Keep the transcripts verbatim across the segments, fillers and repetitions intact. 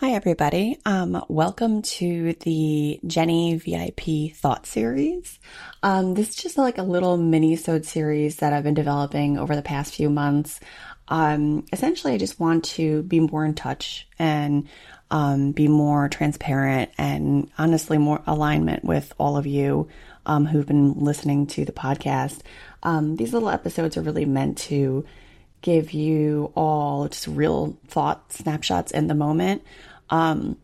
Hi everybody, um, welcome to the Jenny V I P Thought Series. Um, this is just like a little mini-sode series that I've been developing over the past few months. Um, essentially, I just want to be more in touch and um, be more transparent and honestly more alignment with all of you um, who've been listening to the podcast. Um, these little episodes are really meant to give you all just real thought snapshots in the moment. Um,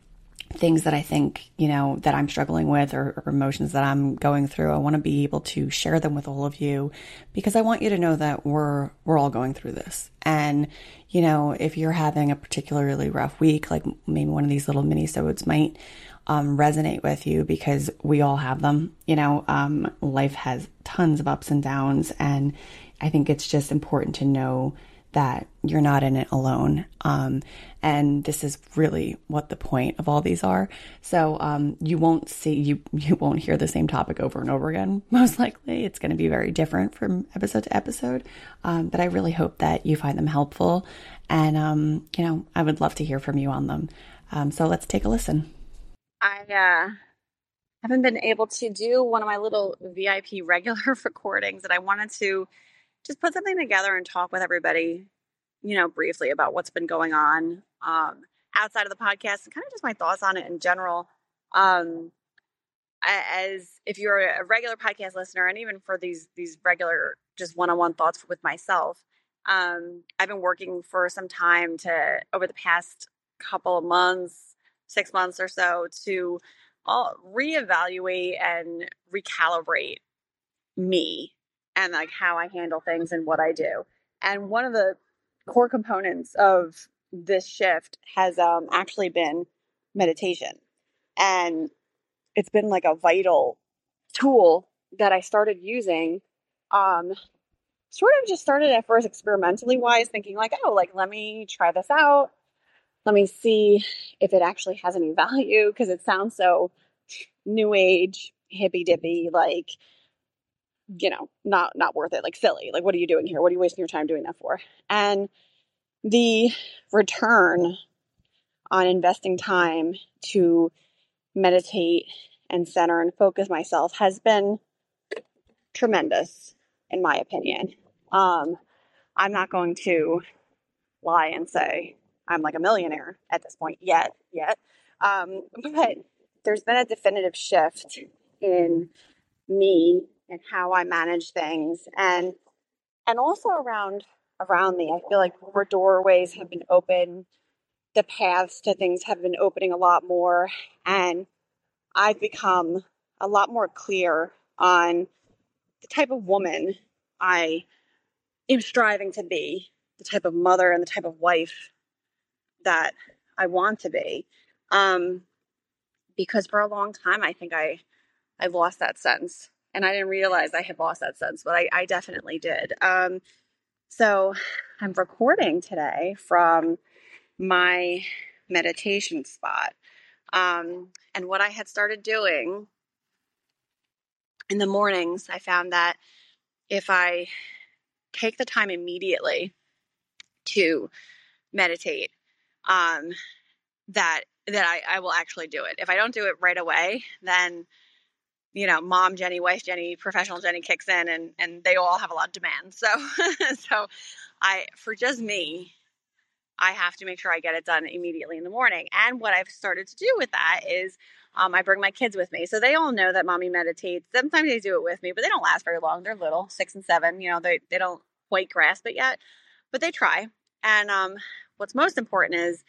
things that I think, you know, that I'm struggling with or, or emotions that I'm going through. I want to be able to share them with all of you because I want you to know that we're, we're all going through this. And, you know, if you're having a particularly rough week, like maybe one of these little mini-sodes might um, resonate with you because we all have them. You know, um, life has tons of ups and downs, and I think it's just important to know that you're not in it alone. Um, and this is really what the point of all these are. So um, you won't see, you, you won't hear the same topic over and over again. Most likely it's going to be very different from episode to episode. Um, but I really hope that you find them helpful. And, um, you know, I would love to hear from you on them. Um, so let's take a listen. I uh, haven't been able to do one of my little V I P regular recordings that I wanted to just put something together and talk with everybody, you know, briefly about what's been going on um, outside of the podcast and kind of just my thoughts on it in general. Um, as if you're a regular podcast listener, and even for these these regular just one-on-one thoughts with myself, um, I've been working for some time to, over the past couple of months, six months or so, to all reevaluate and recalibrate me and like how I handle things and what I do. And one of the core components of this shift has um, actually been meditation. And it's been like a vital tool that I started using, um, sort of just started at first experimentally wise, thinking like, oh, like, let me try this out. Let me see if it actually has any value, because it sounds so new age, hippy dippy, like, you know, not, not worth it. Like silly. Like, what are you doing here? What are you wasting your time doing that for? And the return on investing time to meditate and center and focus myself has been tremendous, in my opinion. Um, I'm not going to lie and say I'm like a millionaire at this point yet, yet. Um, but there's been a definitive shift in me and how I manage things, and and also around around me. I feel like more doorways have been open, the paths to things have been opening a lot more, and I've become a lot more clear on the type of woman I am striving to be, the type of mother and the type of wife that I want to be. Um, because for a long time, I think I I lost that sense. And I didn't realize I had lost that sense, but I, I definitely did. Um, so I'm recording today from my meditation spot. Um, and what I had started doing in the mornings, I found that if I take the time immediately to meditate, um, that that I, I will actually do it. If I don't do it right away, then you know, mom Jenny, wife Jenny, professional Jenny kicks in, and, and they all have a lot of demands. So, so I, for just me, I have to make sure I get it done immediately in the morning. And what I've started to do with that is um, I bring my kids with me. So they all know that mommy meditates. Sometimes they do it with me, but they don't last very long. They're little, six and seven, you know, they, they don't quite grasp it yet, but they try. And um, what's most important is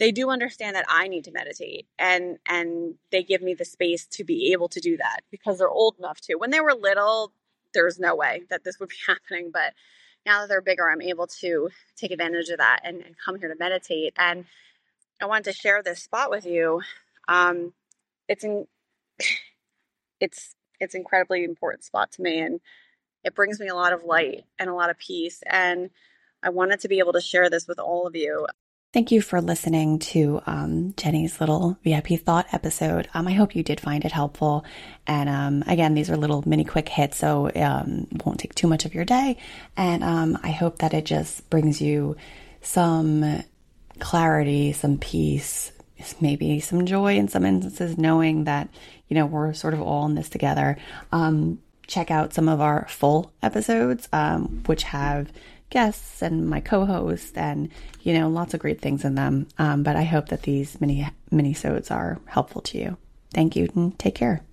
they do understand that I need to meditate, and, and they give me the space to be able to do that because they're old enough to. When they were little, there was no way that this would be happening. But now that they're bigger, I'm able to take advantage of that and, and come here to meditate. And I wanted to share this spot with you. Um, it's in, it's, it's incredibly important spot to me, and it brings me a lot of light and a lot of peace. And I wanted to be able to share this with all of you. Thank you for listening to um, Jenny's little V I P thought episode. Um, I hope you did find it helpful. And um, again, these are little mini quick hits, so um, won't take too much of your day. And um, I hope that it just brings you some clarity, some peace, maybe some joy in some instances, knowing that, you know, we're sort of all in this together. Um, check out some of our full episodes, um, which have guests and my co-host and, you know, lots of great things in them. Um, but I hope that these mini minisodes are helpful to you. Thank you and take care.